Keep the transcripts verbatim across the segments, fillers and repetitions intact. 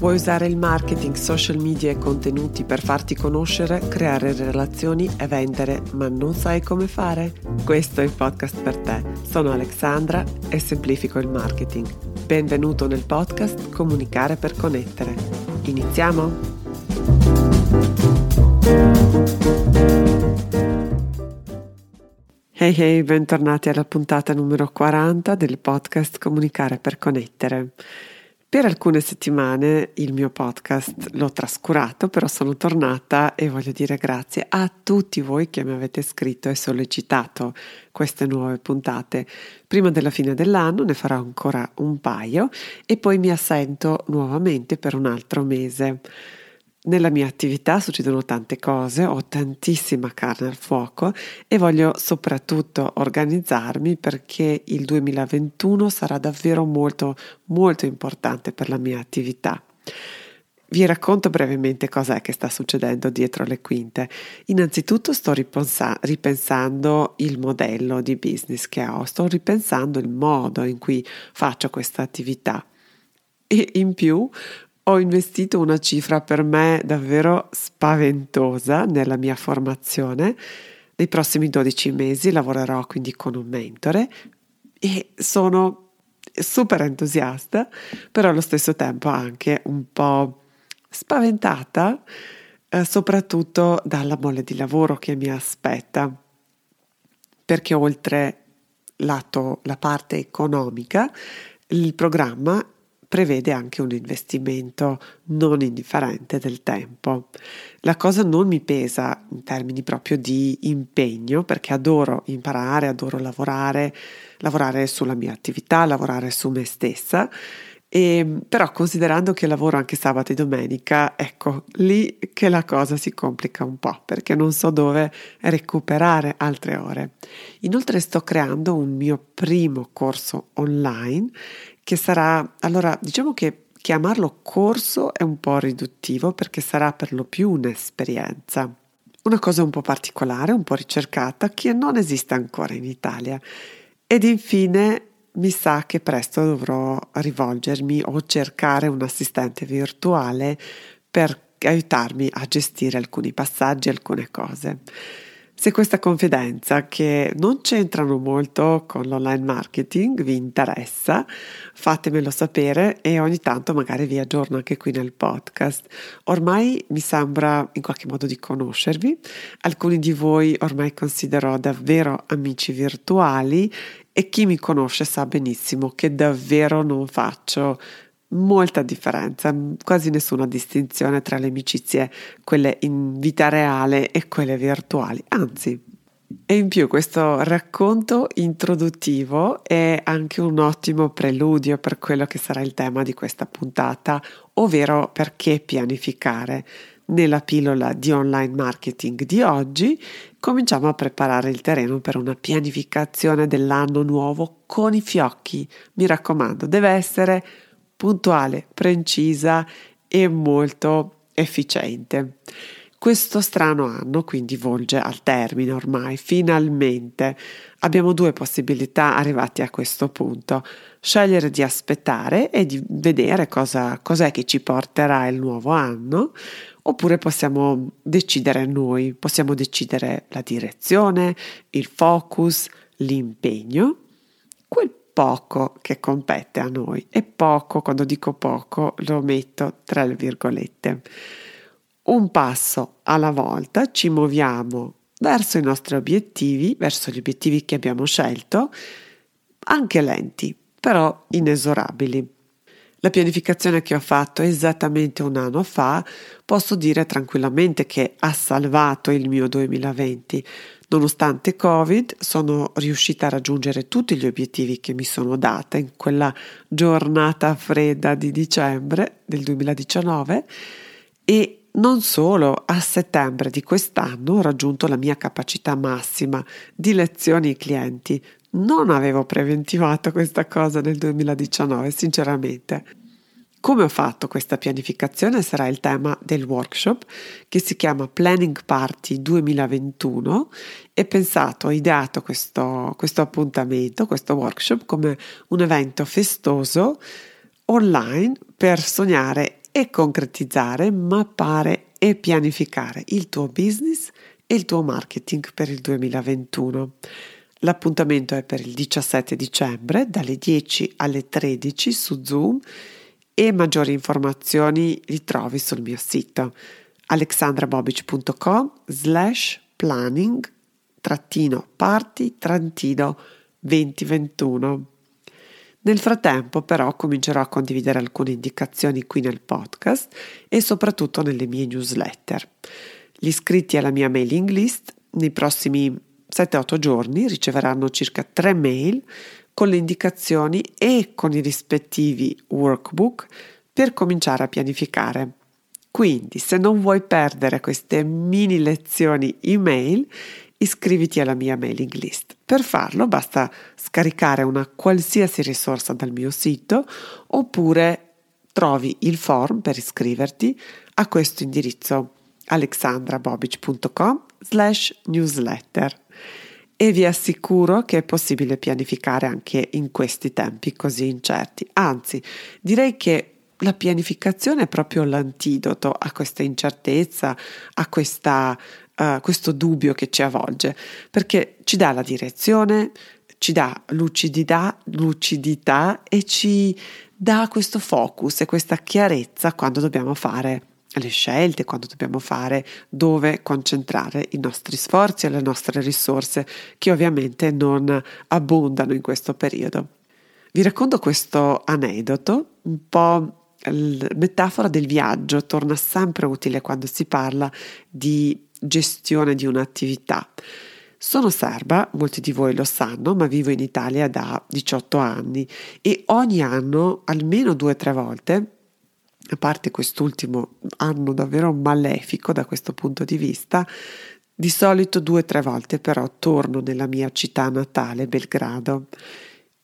Vuoi usare il marketing, social media e contenuti per farti conoscere, creare relazioni e vendere, ma non sai come fare? Questo è il podcast per te. Sono Alexandra e semplifico il marketing. Benvenuto nel podcast Comunicare per connettere. Iniziamo? Hey hey, bentornati alla puntata numero quaranta del podcast Comunicare per connettere. Per alcune settimane il mio podcast l'ho trascurato, però sono tornata e voglio dire grazie a tutti voi che mi avete scritto e sollecitato queste nuove puntate. Prima della fine dell'anno ne farò ancora un paio e poi mi assento nuovamente per un altro mese. Nella mia attività succedono tante cose, ho tantissima carne al fuoco e voglio soprattutto organizzarmi perché il duemilaventuno sarà davvero molto molto importante per la mia attività. Vi racconto brevemente cosa è che sta succedendo dietro le quinte. Innanzitutto sto ripensa- ripensando il modello di business che ho, sto ripensando il modo in cui faccio questa attività e in più ho investito una cifra per me davvero spaventosa nella mia formazione. Nei prossimi dodici mesi lavorerò quindi con un mentore e sono super entusiasta, però allo stesso tempo anche un po' spaventata, eh, soprattutto dalla mole di lavoro che mi aspetta, perché oltre lato, la parte economica, il programma prevede anche un investimento non indifferente del tempo. La cosa non mi pesa in termini proprio di impegno, perché adoro imparare, adoro lavorare, lavorare sulla mia attività, lavorare su me stessa, e, però considerando che lavoro anche sabato e domenica, ecco lì che la cosa si complica un po', perché non so dove recuperare altre ore. Inoltre sto creando un mio primo corso online, che sarà, allora diciamo che chiamarlo corso è un po' riduttivo perché sarà per lo più un'esperienza, una cosa un po' particolare, un po' ricercata, che non esiste ancora in Italia. Ed infine mi sa che presto dovrò rivolgermi o cercare un assistente virtuale per aiutarmi a gestire alcuni passaggi, alcune cose. Se questa confidenza, che non c'entrano molto con l'online marketing, vi interessa, fatemelo sapere e ogni tanto magari vi aggiorno anche qui nel podcast. Ormai mi sembra in qualche modo di conoscervi, alcuni di voi ormai considero davvero amici virtuali e chi mi conosce sa benissimo che davvero non faccio molta differenza, quasi nessuna distinzione tra le amicizie, quelle in vita reale e quelle virtuali, anzi. E in più questo racconto introduttivo è anche un ottimo preludio per quello che sarà il tema di questa puntata, ovvero perché pianificare. Nella pillola di online marketing di oggi cominciamo a preparare il terreno per una pianificazione dell'anno nuovo con i fiocchi. Mi raccomando, deve essere puntuale, precisa e molto efficiente. Questo strano anno quindi volge al termine ormai, finalmente. Abbiamo due possibilità arrivati a questo punto: scegliere di aspettare e di vedere cosa cos'è che ci porterà il nuovo anno, oppure possiamo decidere noi, possiamo decidere la direzione, il focus, l'impegno, quel poco che compete a noi. E poco, quando dico poco, lo metto tra le virgolette. Un passo alla volta ci muoviamo verso i nostri obiettivi, verso gli obiettivi che abbiamo scelto, anche lenti, però inesorabili. La pianificazione che ho fatto esattamente un anno fa, posso dire tranquillamente che ha salvato il mio duemilaventi. Nonostante Covid, sono riuscita a raggiungere tutti gli obiettivi che mi sono data in quella giornata fredda di dicembre del duemiladiciannove e non solo, a settembre di quest'anno ho raggiunto la mia capacità massima di lezioni ai clienti. Non avevo preventivato questa cosa nel duemiladiciannove, sinceramente. Come ho fatto questa pianificazione sarà il tema del workshop che si chiama Planning Party duemilaventuno. È pensato, ho ideato questo, questo appuntamento, questo workshop come un evento festoso online per sognare e concretizzare, mappare e pianificare il tuo business e il tuo marketing per il duemilaventuno. L'appuntamento è per il diciassette dicembre dalle dieci alle tredici su Zoom e maggiori informazioni li trovi sul mio sito alexandrabobic punto com slash planning party duemilaventuno. Nel frattempo però comincerò a condividere alcune indicazioni qui nel podcast e soprattutto nelle mie newsletter. Gli iscritti alla mia mailing list nei prossimi sette otto giorni riceveranno circa tre mail con le indicazioni e con i rispettivi workbook per cominciare a pianificare. Quindi, se non vuoi perdere queste mini lezioni email, iscriviti alla mia mailing list. Per farlo basta scaricare una qualsiasi risorsa dal mio sito oppure trovi il form per iscriverti a questo indirizzo alexandrabobic punto com slash newsletter. E vi assicuro che è possibile pianificare anche in questi tempi così incerti. Anzi, direi che la pianificazione è proprio l'antidoto a questa incertezza, a questa, uh, questo dubbio che ci avvolge, perché ci dà la direzione, ci dà lucidità, lucidità e ci dà questo focus e questa chiarezza quando dobbiamo fare le scelte, quando dobbiamo fare dove concentrare i nostri sforzi e le nostre risorse, che ovviamente non abbondano in questo periodo. Vi racconto questo aneddoto, un po' la metafora del viaggio torna sempre utile quando si parla di gestione di un'attività. Sono serba, molti di voi lo sanno, ma vivo in Italia da diciotto anni e ogni anno almeno due o tre volte, a parte quest'ultimo anno davvero malefico da questo punto di vista, di solito due o tre volte però torno nella mia città natale, Belgrado.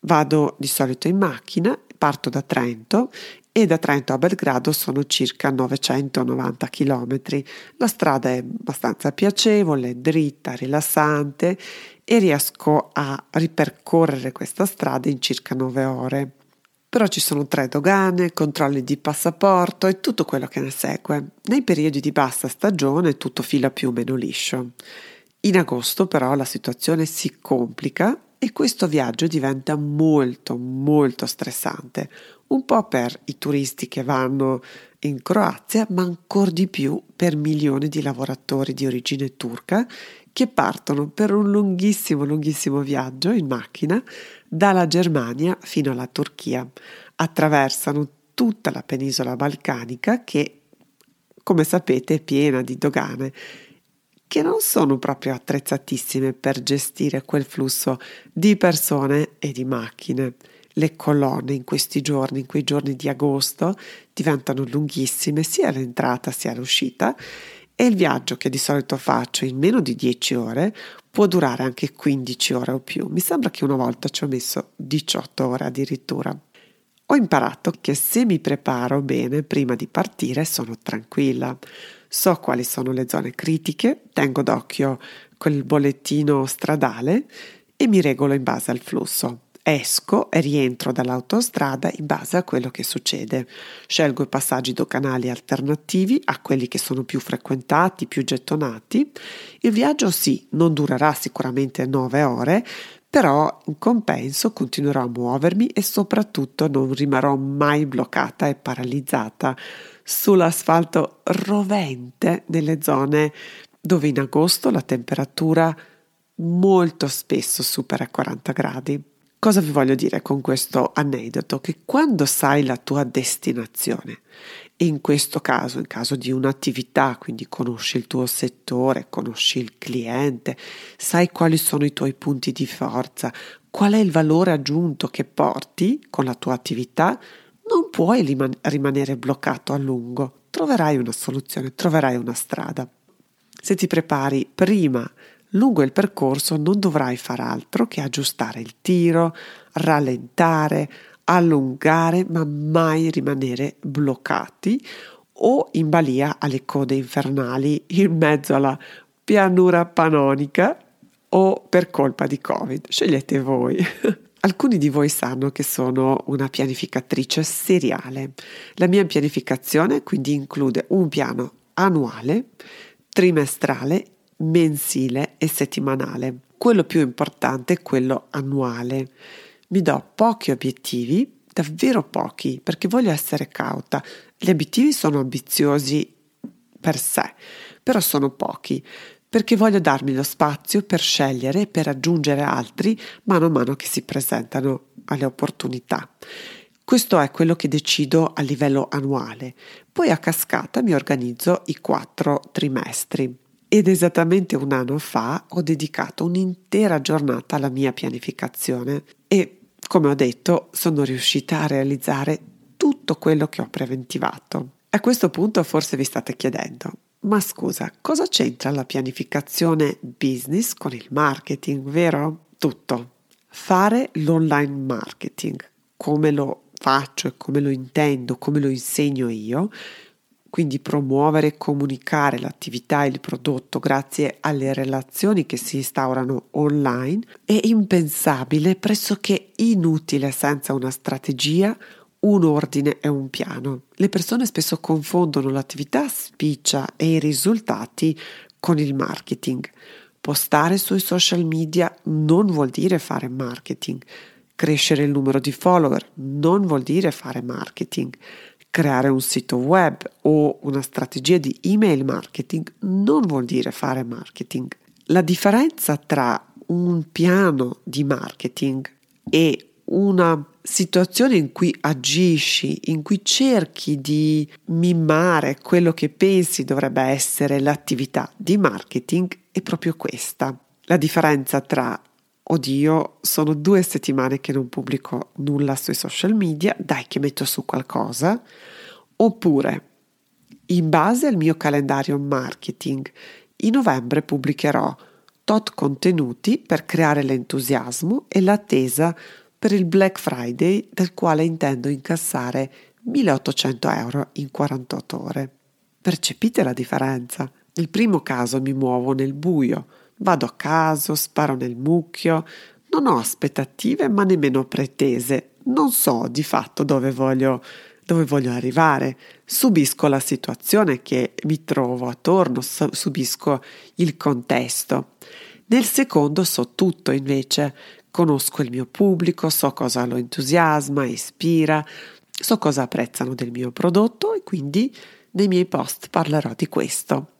Vado di solito in macchina, parto da Trento e da Trento a Belgrado sono circa novecentonovanta chilometri. La strada è abbastanza piacevole, dritta, rilassante e riesco a ripercorrere questa strada in circa nove ore. Però ci sono tre dogane, controlli di passaporto e tutto quello che ne segue. Nei periodi di bassa stagione tutto fila più o meno liscio. In agosto però la situazione si complica e questo viaggio diventa molto molto stressante, un po' per i turisti che vanno in Croazia, ma ancor di più per milioni di lavoratori di origine turca che partono per un lunghissimo, lunghissimo viaggio in macchina dalla Germania fino alla Turchia. Attraversano tutta la penisola balcanica che, come sapete, è piena di dogane che non sono proprio attrezzatissime per gestire quel flusso di persone e di macchine. Le colonne in questi giorni, in quei giorni di agosto, diventano lunghissime sia all'entrata sia all'uscita. E il viaggio che di solito faccio in meno di dieci ore può durare anche quindici ore o più. Mi sembra che una volta ci ho messo diciotto ore addirittura. Ho imparato che se mi preparo bene prima di partire sono tranquilla. So quali sono le zone critiche, tengo d'occhio quel bollettino stradale e mi regolo in base al flusso. Esco e rientro dall'autostrada in base a quello che succede. Scelgo i passaggi doganali alternativi a quelli che sono più frequentati, più gettonati. Il viaggio sì, non durerà sicuramente nove ore, però in compenso continuerò a muovermi e soprattutto non rimarrò mai bloccata e paralizzata sull'asfalto rovente nelle zone dove in agosto la temperatura molto spesso supera i quaranta gradi. Cosa vi voglio dire con questo aneddoto? Che quando sai la tua destinazione, e in questo caso, in caso di un'attività, quindi conosci il tuo settore, conosci il cliente, sai quali sono i tuoi punti di forza, qual è il valore aggiunto che porti con la tua attività, non puoi riman- rimanere bloccato a lungo. Troverai una soluzione, troverai una strada. Se ti prepari prima, lungo il percorso non dovrai far altro che aggiustare il tiro, rallentare, allungare, ma mai rimanere bloccati o in balia alle code infernali in mezzo alla pianura pannonica o per colpa di Covid. Scegliete voi. Alcuni di voi sanno che sono una pianificatrice seriale. La mia pianificazione quindi include un piano annuale, trimestrale, mensile e settimanale. Quello più importante è quello annuale. Mi do pochi obiettivi, davvero pochi, perché voglio essere cauta. Gli obiettivi sono ambiziosi per sé, però sono pochi, perché voglio darmi lo spazio per scegliere e per aggiungere altri mano a mano che si presentano alle opportunità. Questo è quello che decido a livello annuale. Poi a cascata mi organizzo i quattro trimestri. Ed esattamente un anno fa ho dedicato un'intera giornata alla mia pianificazione e, come ho detto, sono riuscita a realizzare tutto quello che ho preventivato. A questo punto forse vi state chiedendo: ma scusa, cosa c'entra la pianificazione business con il marketing, vero? Tutto. Fare l'online marketing, come lo faccio e come lo intendo, come lo insegno io, quindi promuovere e comunicare l'attività e il prodotto grazie alle relazioni che si instaurano online, è impensabile, pressoché inutile senza una strategia, un ordine e un piano. Le persone spesso confondono l'attività spiccia e i risultati con il marketing. Postare sui social media non vuol dire fare marketing. Crescere il numero di follower non vuol dire fare marketing. Creare un sito web o una strategia di email marketing non vuol dire fare marketing. La differenza tra un piano di marketing e una situazione in cui agisci, in cui cerchi di mimare quello che pensi dovrebbe essere l'attività di marketing, è proprio questa. La differenza tra, oddio, sono due settimane che non pubblico nulla sui social media, dai che metto su qualcosa, oppure, in base al mio calendario marketing, in novembre pubblicherò tot contenuti per creare l'entusiasmo e l'attesa per il Black Friday, del quale intendo incassare milleottocento euro in quarantotto ore. Percepite la differenza? Nel primo caso mi muovo nel buio, vado a caso, sparo nel mucchio, non ho aspettative ma nemmeno pretese, non so di fatto dove voglio, dove voglio arrivare, subisco la situazione che mi trovo attorno, subisco il contesto. Nel secondo so tutto invece, conosco il mio pubblico, so cosa lo entusiasma, ispira, so cosa apprezzano del mio prodotto e quindi nei miei post parlerò di questo.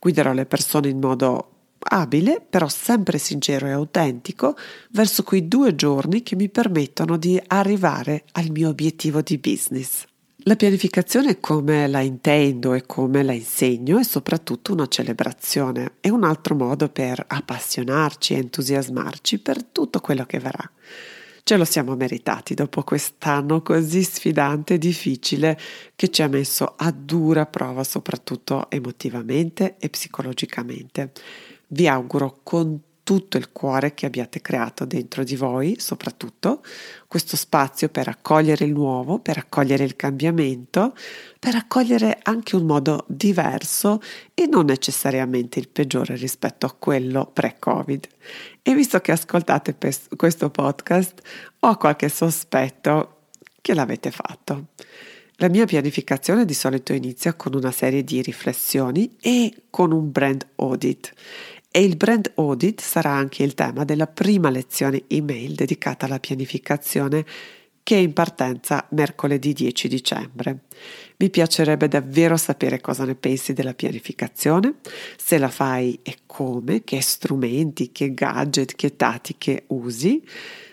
Guiderò le persone in modo abile, però sempre sincero e autentico, verso quei due giorni che mi permettono di arrivare al mio obiettivo di business. La pianificazione, come la intendo e come la insegno, è soprattutto una celebrazione, è un altro modo per appassionarci e entusiasmarci per tutto quello che verrà. Ce lo siamo meritati dopo quest'anno così sfidante e difficile che ci ha messo a dura prova, soprattutto emotivamente e psicologicamente. Vi auguro con tutto il cuore che abbiate creato dentro di voi, soprattutto questo spazio per accogliere il nuovo, per accogliere il cambiamento, per accogliere anche un modo diverso e non necessariamente il peggiore rispetto a quello pre-Covid. E visto che ascoltate questo podcast, ho qualche sospetto che l'avete fatto. La mia pianificazione di solito inizia con una serie di riflessioni e con un brand audit. E il brand audit sarà anche il tema della prima lezione email dedicata alla pianificazione, che è in partenza mercoledì dieci dicembre. Mi piacerebbe davvero sapere cosa ne pensi della pianificazione, se la fai e come, che strumenti, che gadget, che tattiche usi.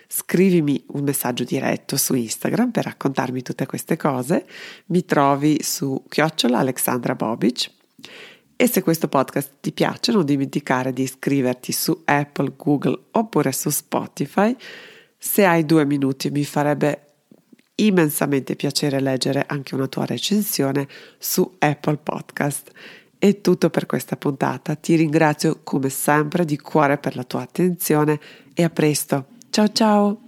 Scrivimi un messaggio diretto su Instagram per raccontarmi tutte queste cose. Mi trovi su chiocciola Alexandra Bobic. E se questo podcast ti piace, non dimenticare di iscriverti su Apple, Google oppure su Spotify. Se hai due minuti mi farebbe immensamente piacere leggere anche una tua recensione su Apple Podcast. È tutto per questa puntata, ti ringrazio come sempre di cuore per la tua attenzione e a presto. Ciao ciao!